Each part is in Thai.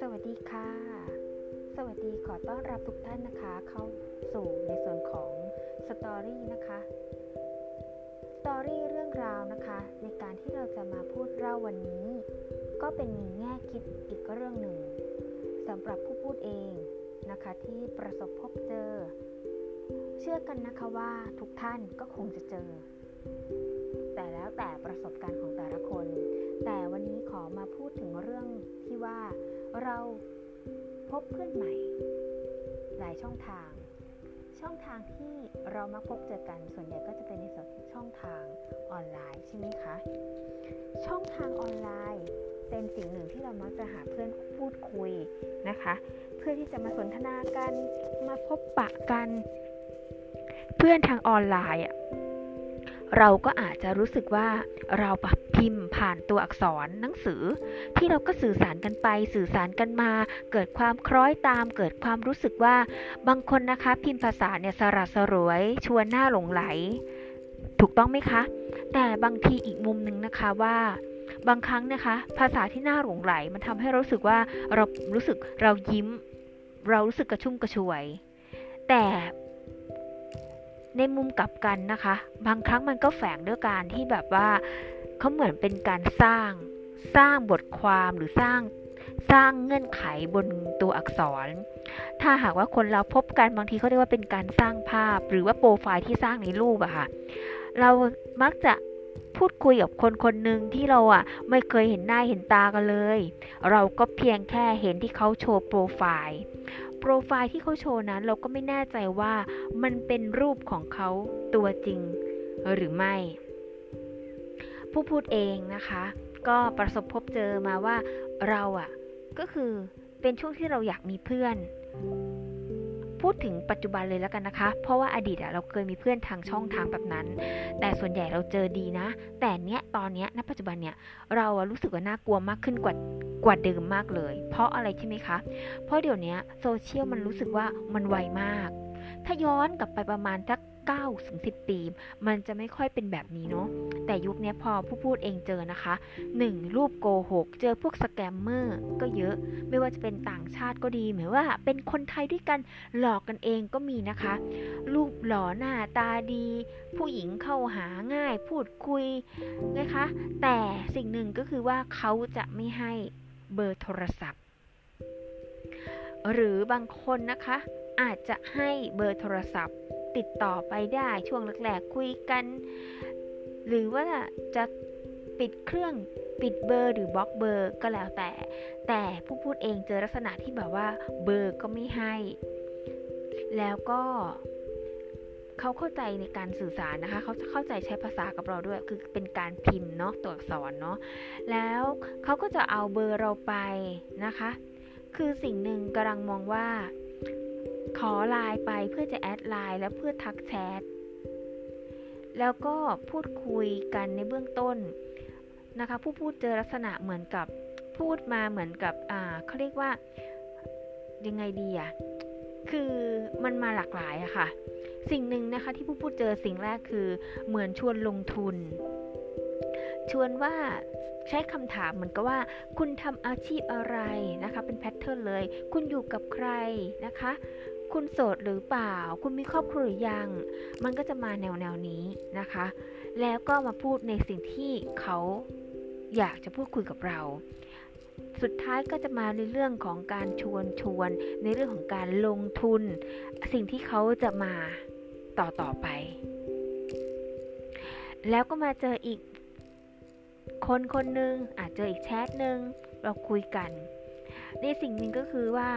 สวัสดีค่ะสวัสดีขอต้อนรับทุกท่านนะคะเข้าสู่ในส่วนของสตอรี่นะคะสตอรี่เรื่องราวนะคะในการที่เราจะมาพูดเล่าวันนี้ก็เป็นมีแง่คิดอีกเรื่องหนึ่งสำหรับผู้พูดเองนะคะที่ประสบพบเจอเชื่อกันนะคะว่าทุกท่านก็คงจะเจอแต่แล้วแต่ประสบการณ์ของแต่ละคนแต่วันนี้ขอมาพูดถึงเรื่องที่ว่าเราพบเพื่อนใหม่หลายช่องทางที่เรามักพบเจอกันส่วนใหญ่ก็จะเป็นในส่วนช่องทางออนไลน์ใช่ไหมคะช่องทางออนไลน์เป็นสิ่งหนึ่งที่เรามักจะหาเพื่อนพูดคุยนะคะเพื่อที่จะมาสนทนากันมาพบปะกันเพื่อนทางออนไลน์เราก็อาจจะรู้สึกว่าเราพิมพ์ผ่านตัวอักษรหนังสือที่เราก็สื่อสารกันไปสื่อสารกันมาเกิดความคล้อยตามเกิดความรู้สึกว่าบางคนนะคะพิมพ์ภาษาเนี่ยสระสรวยชวนหน้าหลงไหลถูกต้องไหมคะแต่บางทีอีกมุมนึงนะคะว่าบางครั้งนะคะภาษาที่น่าหลงไหลมันทำให้รู้สึกว่าเรายิ้มเรารู้สึกกระชุ่มกระชวยแต่ในมุมกลับกันนะคะบางครั้งมันก็แฝงด้วยการที่แบบว่าเขาเหมือนเป็นการสร้างบทความหรือสร้างเงื่อนไขบนตัวอักษรถ้าหากว่าคนเราพบกันบางทีเขาเรียกว่าเป็นการสร้างภาพหรือว่าโปรไฟล์ที่สร้างในรูปอะค่ะเรามักจะพูดคุยกับคนคนหนึ่งที่เราอะไม่เคยเห็นหน้าเห็นตากันเลยเราก็เพียงแค่เห็นที่เขาโชว์โปรไฟล์ที่เขาโชว์นั้นเราก็ไม่แน่ใจว่ามันเป็นรูปของเขาตัวจริงหรือไม่ผู้พูดเองนะคะก็ประสบพบเจอมาว่าเราอะก็คือเป็นช่วงที่เราอยากมีเพื่อนพูดถึงปัจจุบันเลยแล้วกันนะคะเพราะว่าอดีตเราเคยมีเพื่อนทางช่องทางแบบนั้นแต่ส่วนใหญ่เราเจอดีนะแต่เนี้ยตอนเนี้ยณปัจจุบันเนี้ยเรารู้สึกว่าน่ากลัวมากขึ้นกว่าเดิมมากเลยเพราะอะไรใช่ไหมคะเพราะเดี๋ยวนี้โซเชียลมันรู้สึกว่ามันไวมากถ้าย้อนกลับไปประมาณสัก 9-10 ปีมันจะไม่ค่อยเป็นแบบนี้เนาะแต่ยุคนี้พอผู้พูดเองเจอนะคะ1รูปโกหกเจอพวกสแกมเมอร์ก็เยอะไม่ว่าจะเป็นต่างชาติก็ดีหรือว่าเป็นคนไทยด้วยกันหลอกกันเองก็มีนะคะรูปหล่อหน้าตาดีผู้หญิงเข้าหาง่ายพูดคุยนะคะแต่สิ่งหนึ่งก็คือว่าเขาจะไม่ให้เบอร์โทรศัพท์หรือบางคนนะคะอาจจะให้เบอร์โทรศัพท์ติดต่อไปได้ช่วงแรกๆคุยกันหรือว่าจะปิดเครื่องปิดเบอร์หรือบล็อกเบอร์ก็แล้วแต่ผู้พูดเองเจอลักษณะที่แบบว่าเบอร์ก็ไม่ให้แล้วก็เขาเข้าใจในการสื่อสารนะคะเขาจะเข้าใจใช้ภาษากับเราด้วยคือเป็นการพิมพ์เนาะตัวอักษรเนาะแล้วเขาก็จะเอาเบอร์เราไปนะคะคือสิ่งหนึ่งกำลังมองว่าขอไลน์ไปเพื่อจะแอดไลน์แล้วเพื่อทักแชทแล้วก็พูดคุยกันในเบื้องต้นนะคะผู้พูดเจอลักษณะเหมือนกับพูดมาเหมือนกับเขาเรียกว่ายังไงดีอ่ะคือมันมาหลากหลายอะค่ะสิ่งหนึ่งนะคะที่ผู้พูดเจอสิ่งแรกคือเหมือนชวนลงทุนชวนว่าใช้คำถามเหมือนกับว่าคุณทำอาชีพอะไรนะคะเป็นแพทเทิร์นเลยคุณอยู่กับใครนะคะคุณโสดหรือเปล่าคุณมีครอบครัวหรือยังมันก็จะมาแนวนี้นะคะแล้วก็มาพูดในสิ่งที่เขาอยากจะพูดคุยกับเราสุดท้ายก็จะมาในเรื่องของการชวนในเรื่องของการลงทุนสิ่งที่เขาจะมาต่อไปแล้วก็มาเจออีกคนนึงอาจเจออีกแชทนึงเราคุยกันในสิ่งหนึ่งก็คือว่า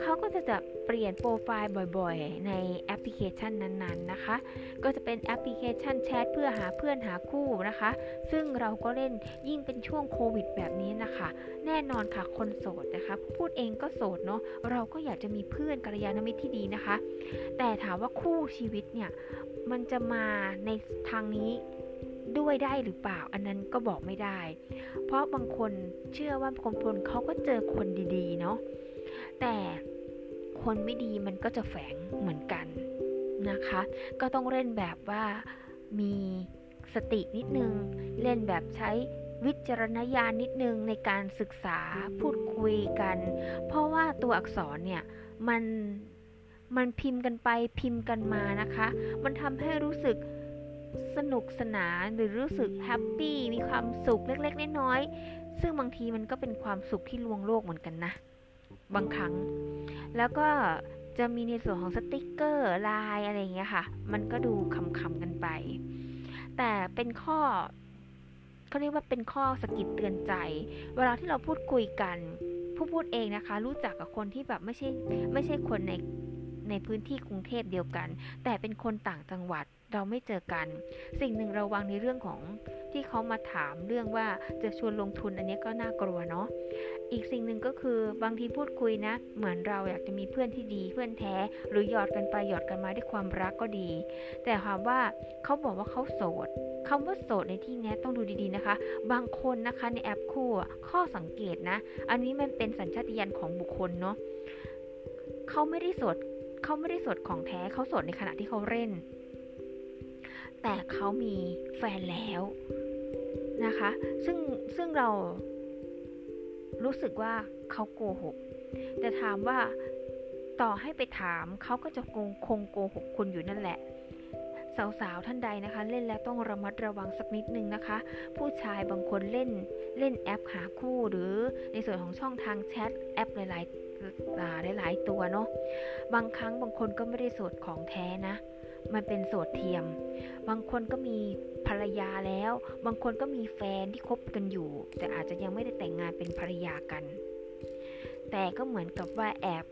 เขาก็จะเปลี่ยนโปรไฟล์บ่อยๆในแอปพลิเคชันนั้นๆนะคะก็จะเป็นแอปพลิเคชันแชทเพื่อหาเพื่อนหาคู่นะคะซึ่งเราก็เล่นยิ่งเป็นช่วงโควิดแบบนี้นะคะแน่นอนค่ะคนโสดนะคะพูดเองก็โสดเนาะเราก็อยากจะมีเพื่อนกัลยาณมิตรที่ดีนะคะแต่ถามว่าคู่ชีวิตเนี่ยมันจะมาในทางนี้ด้วยได้หรือเปล่าอันนั้นก็บอกไม่ได้เพราะบางคนเชื่อว่าคนเขาก็เจอคนดีๆเนาะแต่คนไม่ดีมันก็จะแฝงเหมือนกันนะคะก็ต้องเล่นแบบว่ามี สตินิดนึงเล่นแบบใช้วิจารณญาณนิดนึงในการศึกษาพูดคุยกันเพราะว่าตัวอักษรเนี่ยมันพิมพ์กันไปพิมพ์กันมานะคะมันทำให้รู้สึกสนุกสนานหรือรู้สึกแฮปปี้มีความสุขเล็กๆน้อยๆซึ่งบางทีมันก็เป็นความสุขที่ลวงโลกเหมือนกันนะบางครั้งแล้วก็จะมีในส่วนของสติ๊กเกอร์ลายอะไรอย่างเงี้ยค่ะมันก็ดูขำๆกันไปแต่เป็นข้อเขาเรียกว่าเป็นข้อสะกิดเตือนใจเวลาที่เราพูดคุยกันผู้พูดเองนะคะรู้จักกับคนที่แบบไม่ใช่คนในพื้นที่กรุงเทพเดียวกันแต่เป็นคนต่างจังหวัดเราไม่เจอกันสิ่งหนึ่งระวังในเรื่องของที่เขามาถามเรื่องว่าจะชวนลงทุนอันนี้ก็น่ากลัวเนาะอีกสิ่งหนึ่งก็คือบางทีพูดคุยนะเหมือนเราอยากจะมีเพื่อนที่ดีเพื่อนแท้หรือหยอดกันไปหยอดกันมาด้วยความรักก็ดีแต่ความว่าเขาบอกว่าเขาโสดคำว่าโสดในที่นี้ต้องดูดีๆนะคะบางคนนะคะในแอปคู่ข้อสังเกตนะอันนี้มันเป็นสัญชาตญาณของบุคคลเนาะเขาไม่ได้โสดของแท้เขาโสดในขณะที่เขาเล่นแต่เขามีแฟนแล้วนะคะซึ่งเรารู้สึกว่าเขาโกหกแต่ถามว่าต่อให้ไปถามเขาก็จะคงโกหกคุณอยู่นั่นแหละสาวๆท่านใดนะคะเล่นแล้วต้องระมัดระวังสักนิดนึงนะคะผู้ชายบางคนเล่นแอปหาคู่หรือในส่วนของช่องทางแชทแอปหลายตัวเนาะบางครั้งบางคนก็ไม่ได้โสดของแท้นะมันเป็นโสดเทียมบางคนก็มีภรรยาแล้วบางคนก็มีแฟนที่คบกันอยู่แต่อาจจะยังไม่ได้แต่งงานเป็นภรรยากันแต่ก็เหมือนกับว่าแอบ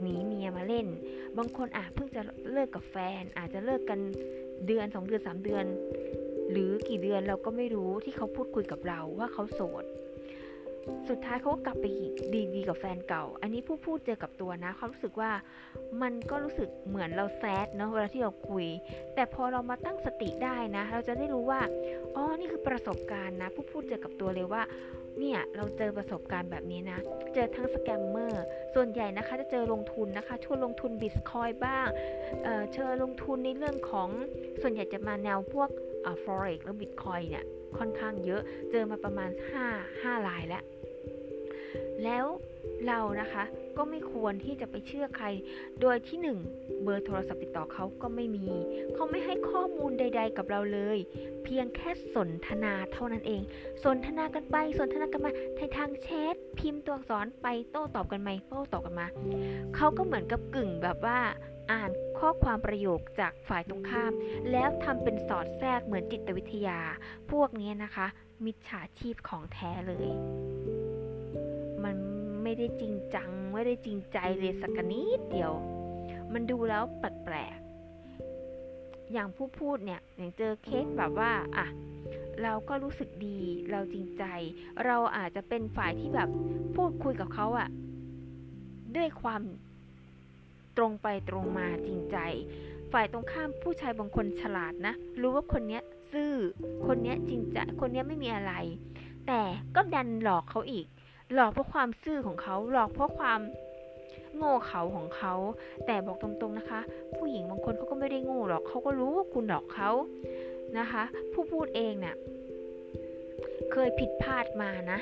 หนีเมียมาเล่นบางคนอาจเพิ่งจะเลิกกับแฟนอาจจะเลิกกันเดือน2เดือน3เดือนหรือกี่เดือนเราก็ไม่รู้ที่เขาพูดคุยกับเราว่าเขาโสดสุดท้ายเขาก็กลับไปดีกับแฟนเก่าอันนี้ผู้พูดเจอกับตัวนะเขารู้สึกว่ามันก็รู้สึกเหมือนเราแซดเนาะเวลาที่เราคุยแต่พอเรามาตั้งสติได้นะเราจะได้รู้ว่าอ๋อนี่คือประสบการณ์นะผู้พูดเจอกับตัวเลยว่าเนี่ยเราเจอประสบการณ์แบบนี้นะเจอทั้งสแกมเมอร์ส่วนใหญ่นะคะจะเจอลงทุนนะคะชวนลงทุนบิตคอยน์บ้างเชิญลงทุนในเรื่องของส่วนใหญ่จะมาแนวพวกforex แล้วบิตคอยน์เนี่ยค่อนข้างเยอะเจอมาประมาณ5รายแล้วเรานะคะก็ไม่ควรที่จะไปเชื่อใครโดยที่1เบอร์โทรศัพท์ติดต่อเขาก็ไม่มีเขาไม่ให้ข้อมูลใดๆกับเราเลยเพียงแค่สนทนาเท่านั้นเองสนทนากันไปสนทนากันมาทางแชทพิมพ์ตัวอักษรไปโต้ตอบกันมาโต้ตอบกันมาเขาก็เหมือนกับกึ่งแบบว่าอ่านข้อความประโยคจากฝ่ายตรงข้ามแล้วทำเป็นสอดแทรกเหมือนจิตวิทยาพวกนี้นะคะมิจฉาชีพของแท้เลยมันไม่ได้จริงจังไม่ได้จริงใจเลยสักนิดเดียวมันดูแล้วแปลกๆอย่างผู้พูดเนี่ยอย่างเจอเคสแบบว่าอ่ะเราก็รู้สึกดีเราจริงใจเราอาจจะเป็นฝ่ายที่แบบพูดคุยกับเขาอะด้วยความตรงไปตรงมาจริงใจฝ่ายตรงข้ามผู้ชายบางคนฉลาดนะรู้ว่าคนเนี้ยซื่อคนเนี้ยจริงใจคนเนี้ยไม่มีอะไรแต่ก็ดันหลอกเขาอีกหลอกเพราะความซื่อของเขาหลอกเพราะความโง่เขลาของเขาแต่บอกตรงๆนะคะผู้หญิงบางคนเขาก็ไม่ได้โง่หรอกเขาก็รู้ว่าคุณหลอกเขานะคะผู้พูดเองเนี่ยเคยผิดพลาดมานะ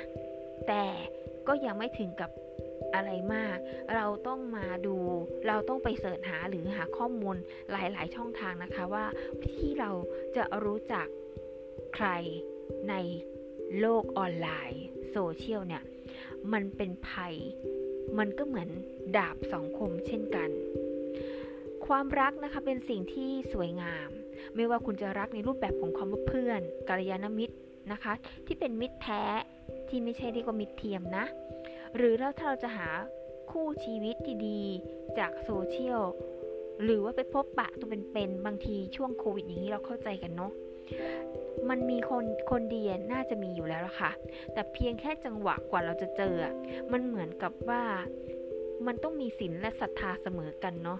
แต่ก็ยังไม่ถึงกับอะไรมากเราต้องมาดูเราต้องไปเสิร์ชหาหรือหาข้อมูลหลายๆช่องทางนะคะว่าที่เราจะรู้จักใครในโลกออนไลน์โซเชียลเนี่ยมันเป็นภัยมันก็เหมือนดาบสองคมเช่นกันความรักนะคะเป็นสิ่งที่สวยงามไม่ว่าคุณจะรักในรูปแบบของความว่าเพื่อนกัลยาณมิตรนะคะที่เป็นมิตรแท้ที่ไม่ใช่เรียกว่ามิตรเทียมนะหรือถ้าเราจะหาคู่ชีวิตดีๆจากโซเชียลหรือว่าไปพบปะตัวเป็นๆบางทีช่วงโควิดอย่างนี้เราเข้าใจกันเนาะมันมีคนดีน่าจะมีอยู่แล้วล่ะค่ะแต่เพียงแค่จังหวะกว่าเราจะเจอมันเหมือนกับว่ามันต้องมีศีลและศรัทธาเสมอกันเนาะ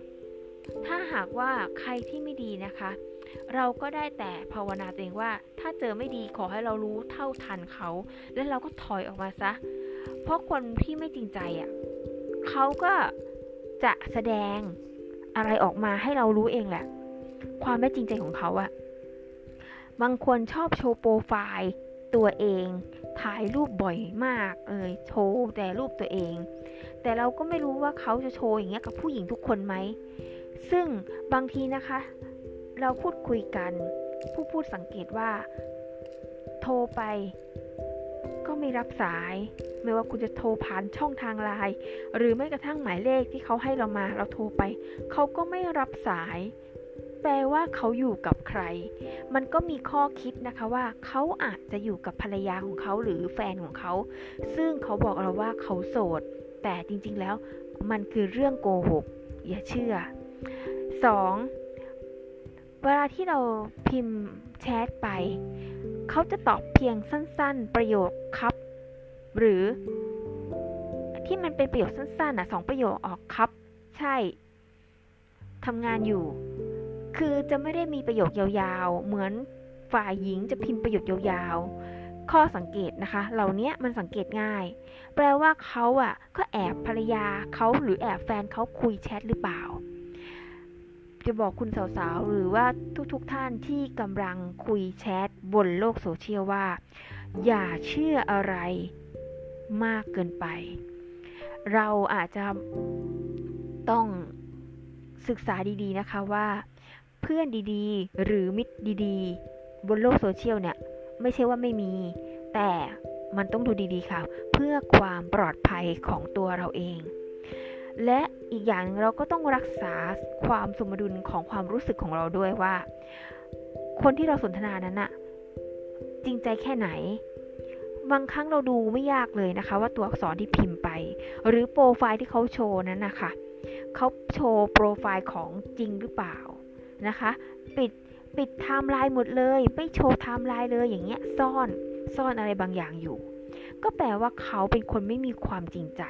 ถ้าหากว่าใครที่ไม่ดีนะคะเราก็ได้แต่ภาวนาตัวเองว่าถ้าเจอไม่ดีขอให้เรารู้เท่าทันเขาแล้วเราก็ถอยออกมาซะเพราะคนที่ไม่จริงใจเขาก็จะแสดงอะไรออกมาให้เรารู้เองแหละความไม่จริงใจของเขา บางคนชอบโชว์โปรไฟล์ตัวเองถ่ายรูปบ่อยมากโชว์แต่รูปตัวเองแต่เราก็ไม่รู้ว่าเขาจะโชว์อย่างเงี้ยกับผู้หญิงทุกคนไหมซึ่งบางทีนะคะเราพูดคุยกันผู้พูดสังเกตว่าโทรไปก็ไม่รับสายไม่ว่าคุณจะโทรผ่านช่องทางไลน์หรือแม้กระทั่งหมายเลขที่เขาให้เรามาเราโทรไปเขาก็ไม่รับสายแปลว่าเขาอยู่กับใครมันก็มีข้อคิดนะคะว่าเขาอาจจะอยู่กับภรรยาของเขาหรือแฟนของเขาซึ่งเขาบอกเราว่าเขาโสดแต่จริงๆแล้วมันคือเรื่องโกหกอย่าเชื่อ2เวลาที่เราพิมพ์แชทไปเขาจะตอบเพียงสั้นๆประโยคครับหรือที่มันเป็นประโยคสั้นๆ2ประโยคออกครับใช่ทำงานอยู่คือจะไม่ได้มีประโยคยาวๆเหมือนฝ่ายหญิงจะพิมพ์ประโยคยาวๆข้อสังเกตนะคะเหล่านี้มันสังเกตง่ายแปลว่าเขาก็แอบภรรยาเขาหรือแอบแฟนเขาคุยแชทหรือเปล่าจะบอกคุณสาวๆหรือว่าทุกท่านที่กำลังคุยแชทบนโลกโซเชียลว่าอย่าเชื่ออะไรมากเกินไปเราอาจจะต้องศึกษาดีๆนะคะว่าเพื่อนดีๆหรือมิตรดีๆบนโลกโซเชียลเนี่ยไม่ใช่ว่าไม่มีแต่มันต้องดูดีๆค่ะเพื่อความปลอดภัยของตัวเราเองและอีกอย่างเราก็ต้องรักษาความสมดุลของความรู้สึกของเราด้วยว่าคนที่เราสนทนานั้นจริงใจแค่ไหนบางครั้งเราดูไม่ยากเลยนะคะว่าตัวอักษรที่พิมพ์ไปหรือโปรไฟล์ที่เขาโชว์นั้นนะคะเขาโชว์โปรไฟล์ของจริงหรือเปล่านะคะปิดไทม์ไลน์หมดเลยไม่โชว์ไทม์ไลน์เลยอย่างเงี้ยซ่อนอะไรบางอย่างอยู่ก็แปลว่าเขาเป็นคนไม่มีความจริงใจ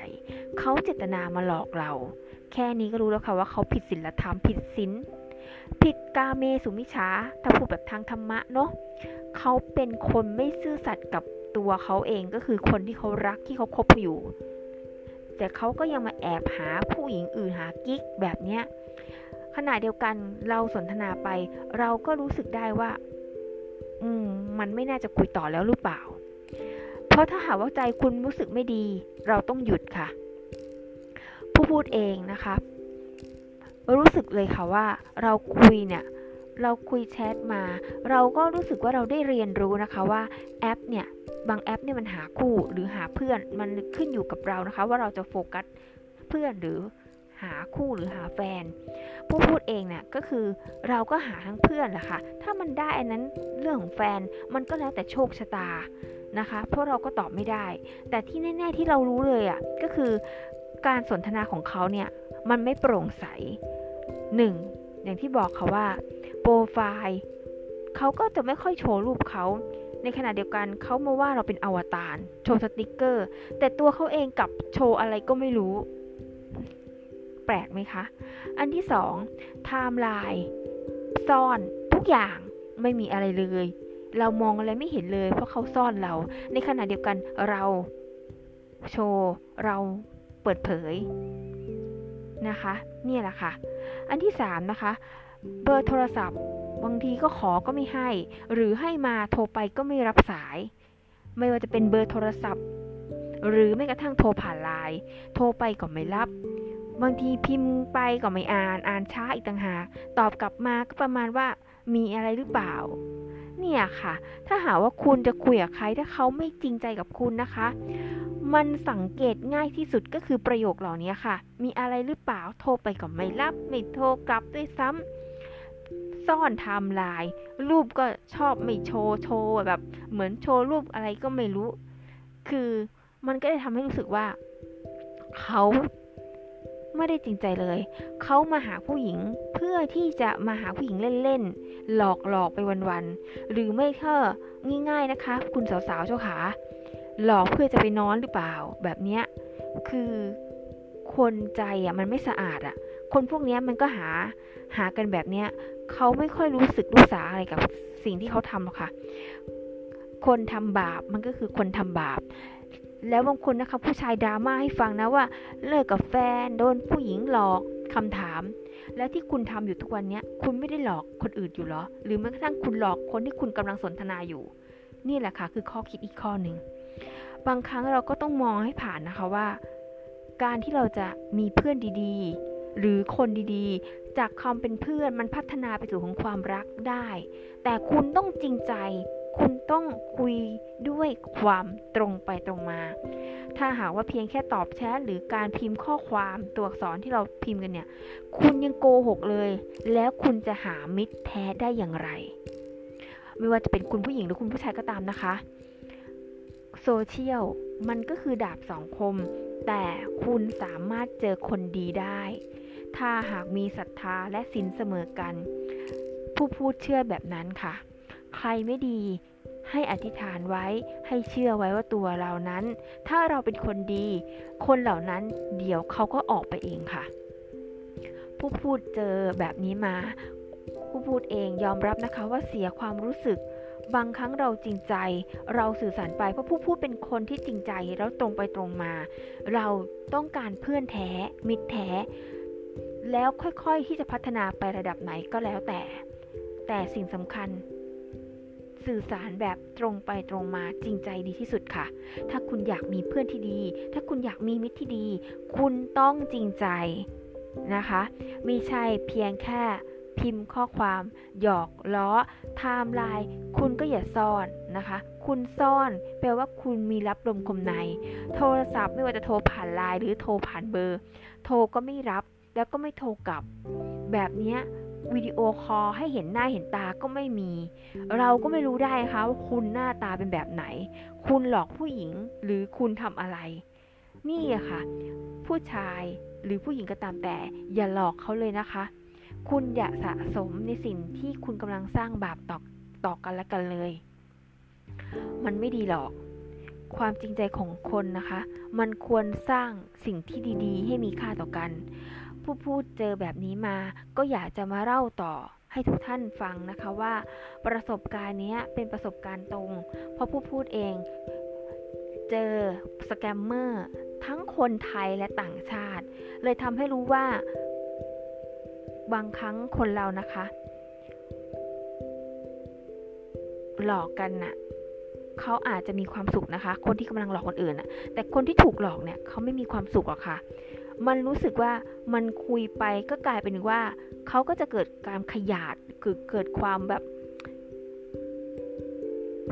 เขาเจตนามาหลอกเราแค่นี้ก็รู้แล้วค่ะว่าเขาผิดศีลธรรมผิดศีลผิดกาเมสุมิจฉาถ้าพูดแบบทางธรรมะเนาะเขาเป็นคนไม่ซื่อสัตย์กับตัวเขาเองก็คือคนที่เขารักที่เขาคบอยู่แต่เขาก็ยังมาแอบหาผู้หญิงอื่นหากิ๊กแบบเนี้ยขณะเดียวกันเราสนทนาไปเราก็รู้สึกได้ว่ามันไม่น่าจะคุยต่อแล้วหรือเปล่าเพราะถ้าหากว่าใจคุณรู้สึกไม่ดีเราต้องหยุดค่ะผู้พูดเองนะคะรู้สึกเลยค่ะว่าเราคุยแชทมาเราก็รู้สึกว่าเราได้เรียนรู้นะคะว่าแอปเนี่ยบางแอปเนี่ยมันหาคู่หรือหาเพื่อนมันขึ้นอยู่กับเรานะคะว่าเราจะโฟกัสเพื่อนหรือหาคู่หรือหาแฟนผู้พูดเองเนี่ยก็คือเราก็หาทั้งเพื่อนแหละค่ะถ้ามันได้อันนั้นเรื่องของแฟนมันก็แล้วแต่โชคชะตานะคะเพราะเราก็ตอบไม่ได้แต่ที่แน่ๆที่เรารู้เลยก็คือการสนทนาของเขาเนี่ยมันไม่โปร่งใส1อย่างที่บอกค่ะว่าโปรไฟล์เขาก็จะไม่ค่อยโชว์รูปเขาในขณะเดียวกันเขามาว่าเราเป็นอวตารโชว์สติ๊กเกอร์แต่ตัวเขาเองกับโชว์อะไรก็ไม่รู้แปลกไหมคะอันที่2ไทม์ไลน์ซ่อนทุกอย่างไม่มีอะไรเลยเรามองอะไรไม่เห็นเลยเพราะเขาซ่อนเราในขณะเดียวกันเราโชว์เราเปิดเผยนะคะเนี่ยแหละค่ะอันที่3นะคะเบอร์โทรศัพท์บางทีก็ขอก็ไม่ให้หรือให้มาโทรไปก็ไม่รับสายไม่ว่าจะเป็นเบอร์โทรศัพท์หรือแม้กระทั่งโทรผ่านไลน์โทรไปก็ไม่รับบางทีพิมพ์ไปก็ไม่อ่านช้าอีกต่างหากตอบกลับมาก็ประมาณว่ามีอะไรหรือเปล่าเนี่ยค่ะถ้าหาว่าคุณจะคุยกับใครถ้าเขาไม่จริงใจกับคุณนะคะมันสังเกตง่ายที่สุดก็คือประโยคเหล่านี้ค่ะมีอะไรหรือเปล่าโทรไปก็ไม่รับไม่โทรกลับด้วยซ้ำซ่อนไทม์ไลน์รูปก็ชอบไม่โชว์แบบเหมือนโชว์รูปอะไรก็ไม่รู้คือมันก็ได้ทำให้รู้สึกว่าเขาไม่ได้จริงใจเลยเขามาหาผู้หญิงเพื่อที่จะมาหาผู้หญิงเล่นๆหลอกไปวันๆหรือไม่ก็ง่ายๆนะคะคุณสาวๆเจ้าขาหลอกเพื่อจะไปนอนหรือเปล่าแบบเนี้ยคือคนใจมันไม่สะอาดคนพวกเนี้ยมันก็หากันแบบเนี้ยเขาไม่ค่อยรู้สึกรู้สาอะไรกับสิ่งที่เขาทำหรอกค่ะคนทำบาปมันก็คือคนทำบาปแล้วบางคนนะคะผู้ชายดราม่าให้ฟังนะว่าเลิกกับแฟนโดนผู้หญิงหลอกคำถาม และที่คุณทำอยู่ทุกวันนี้คุณไม่ได้หลอกคนอื่นอยู่หรอหรือแม้กระทั่งคุณหลอกคนที่คุณกำลังสนทนาอยู่นี่แหละค่ะคือข้อคิดอีกข้อนึงบางครั้งเราก็ต้องมองให้ผ่านนะคะว่าการที่เราจะมีเพื่อนดีๆหรือคนดีๆจากความเป็นเพื่อนมันพัฒนาไปสู่ของความรักได้แต่คุณต้องจริงใจคุณต้องคุยด้วยความตรงไปตรงมาถ้าหากว่าเพียงแค่ตอบแชทหรือการพิมพ์ข้อความตัวอักษรที่เราพิมพ์กันเนี่ยคุณยังโกหกเลยแล้วคุณจะหามิตรแท้ได้อย่างไรไม่ว่าจะเป็นคุณผู้หญิงหรือคุณผู้ชายก็ตามนะคะโซเชียลมันก็คือดาบสองคมแต่คุณสามารถเจอคนดีได้ถ้าหากมีศรัทธาและศีลเสมอกันผู้พูดเชื่อแบบนั้นค่ะใครไม่ดีให้อธิษฐานไว้ให้เชื่อไว้ว่าตัวเรานั้นถ้าเราเป็นคนดีคนเหล่านั้นเดี๋ยวเขาก็ออกไปเองค่ะผู้พูดเจอแบบนี้มาผู้พูดเองยอมรับนะคะว่าเสียความรู้สึกบางครั้งเราจริงใจเราสื่อสารไปเพราะผู้พูดเป็นคนที่จริงใจแล้วตรงไปตรงมาเราต้องการเพื่อนแท้มิตรแท้แล้วค่อยๆที่จะพัฒนาไประดับไหนก็แล้วแต่สิ่งสำคัญสื่อสารแบบตรงไปตรงมาจริงใจดีที่สุดค่ะถ้าคุณอยากมีเพื่อนที่ดีถ้าคุณอยากมีมิตรที่ดีคุณต้องจริงใจนะคะไม่ใช่เพียงแค่พิมพ์ข้อความหยอกล้อไทม์ไลน์คุณก็อย่าซ่อนนะคะคุณซ่อนแปลว่าคุณมีรับลมคมในโทรศัพท์ไม่ว่าจะโทรผ่านไลน์หรือโทรผ่านเบอร์โทรก็ไม่รับแล้วก็ไม่โทรกลับแบบนี้วิดีโอคอลให้เห็นหน้าเห็นตาก็ไม่มีเราก็ไม่รู้ได้ค่ะว่าคุณหน้าตาเป็นแบบไหนคุณหลอกผู้หญิงหรือคุณทำอะไรนี่ค่ะผู้ชายหรือผู้หญิงก็ตามแต่อย่าหลอกเขาเลยนะคะคุณอย่าสะสมในสิ่งที่คุณกำลังสร้างบาปต่อกันและกันเลยมันไม่ดีหรอกความจริงใจของคนนะคะมันควรสร้างสิ่งที่ดีๆให้มีค่าต่อกันผู้พูดเจอแบบนี้มาก็อยากจะมาเล่าต่อให้ทุกท่านฟังนะคะว่าประสบการณ์นี้เป็นประสบการณ์ตรงเพราะผู้พูดเองเจอสแกมเมอร์ทั้งคนไทยและต่างชาติเลยทำให้รู้ว่าบางครั้งคนเรานะคะหลอกกันน่ะเขาอาจจะมีความสุขนะคะคนที่กำลังหลอกคนอื่นน่ะแต่คนที่ถูกหลอกเนี่ยเขาไม่มีความสุขหรอกค่ะมันรู้สึกว่ามันคุยไปก็กลายเป็นว่าเขาก็จะเกิดการขยาดคือเกิดความแบบ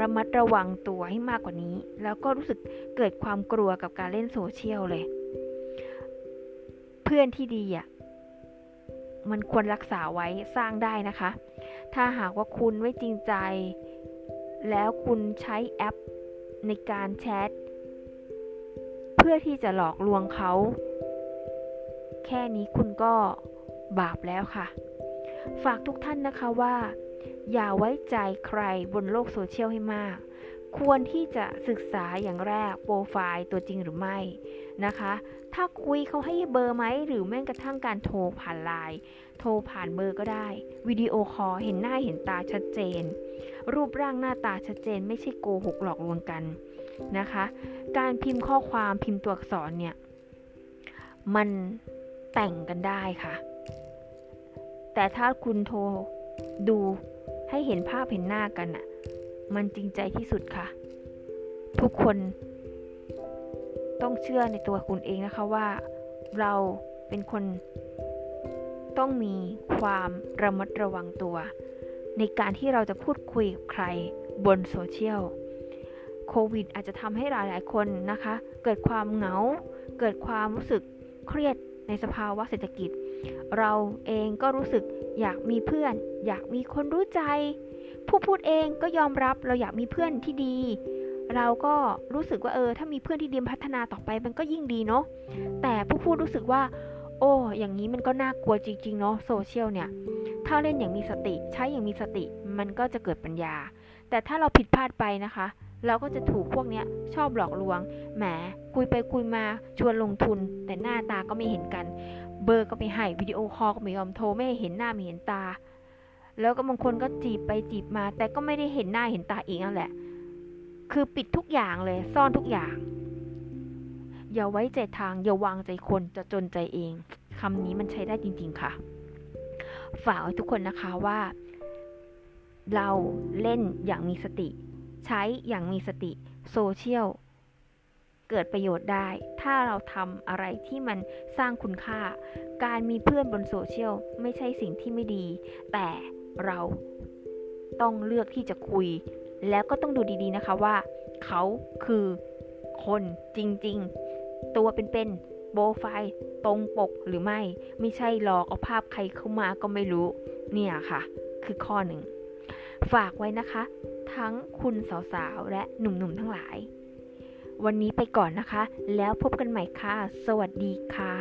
ระมัดระวังตัวให้มากกว่านี้แล้วก็รู้สึกเกิดความกลัวกับการเล่นโซเชียลเลยเพื่อนที่ดีอ่ะมันควรรักษาไว้สร้างได้นะคะถ้าหากว่าคุณไม่จริงใจแล้วคุณใช้แอปในการแชทเพื่อที่จะหลอกลวงเขาแค่นี้คุณก็บาปแล้วค่ะฝากทุกท่านนะคะว่าอย่าไว้ใจใครบนโลกโซเชียลให้มากควรที่จะศึกษาอย่างแรกโปรไฟล์ตัวจริงหรือไม่นะคะถ้าคุยเขาให้เบอร์ไหมหรือแม้กระทั่งการโทรผ่านไลน์โทรผ่านเบอร์ก็ได้วิดีโอคอลเห็นหน้าเห็นตาชัดเจนรูปร่างหน้าตาชัดเจนไม่ใช่โกหกหลอกลวงกันนะคะการพิมพ์ข้อความพิมพ์ตัวอักษรเนี่ยมันแต่งกันได้ค่ะแต่ถ้าคุณโทรดูให้เห็นภาพเห็นหน้ากันน่ะมันจริงใจที่สุดค่ะทุกคนต้องเชื่อในตัวคุณเองนะคะว่าเราเป็นคนต้องมีความระมัดระวังตัวในการที่เราจะพูดคุยกับใครบนโซเชียลโควิดอาจจะทำให้หลายๆคนนะคะเกิดความเหงาเกิดความรู้สึกเครียดในสภาวะเศรษฐกิจเราเองก็รู้สึกอยากมีเพื่อนอยากมีคนรู้ใจผู้พูดเองก็ยอมรับเราอยากมีเพื่อนที่ดีเราก็รู้สึกว่าถ้ามีเพื่อนที่ดีพัฒนาต่อไปมันก็ยิ่งดีเนาะแต่ผู้พูดรู้สึกว่าโอ้อย่างนี้มันก็น่ากลัวจริงๆเนาะโซเชียลเนี่ยถ้าเล่นอย่างมีสติใช้อย่างมีสติมันก็จะเกิดปัญญาแต่ถ้าเราผิดพลาดไปนะคะเราก็จะถูกพวกเนี้ยชอบหลอกลวงแหมคุยไปคุยมาชวนลงทุนแต่หน้าตาก็ไม่เห็นกันเบอร์ก็ไม่ให้วิดีโอคอลก็ไม่ยอมโทรไม่เห็นหน้าไม่เห็นตาแล้วก็บางคนก็จีบไปจีบมาแต่ก็ไม่ได้เห็นหน้าเห็นตาอีกนั่นแหละคือปิดทุกอย่างเลยซ่อนทุกอย่างอย่าไว้ใจทางอย่าวางใจคนจะจนใจเองคำนี้มันใช้ได้จริงๆค่ะ ฝากไว้ทุกคนนะคะว่าเราเล่นอย่างมีสติใช้อย่างมีสติโซเชียลเกิดประโยชน์ได้ถ้าเราทำอะไรที่มันสร้างคุณค่าการมีเพื่อนบนโซเชียลไม่ใช่สิ่งที่ไม่ดีแต่เราต้องเลือกที่จะคุยแล้วก็ต้องดูดีๆนะคะว่าเขาคือคนจริงๆตัวเป็นๆโปรไฟล์ตรงปกหรือไม่ใช่หลอกเอาภาพใครเข้ามาก็ไม่รู้เนี่ยค่ะคือข้อหนึ่งฝากไว้นะคะทั้งคุณสาวๆและหนุ่มๆทั้งหลายวันนี้ไปก่อนนะคะแล้วพบกันใหม่ค่ะสวัสดีค่ะ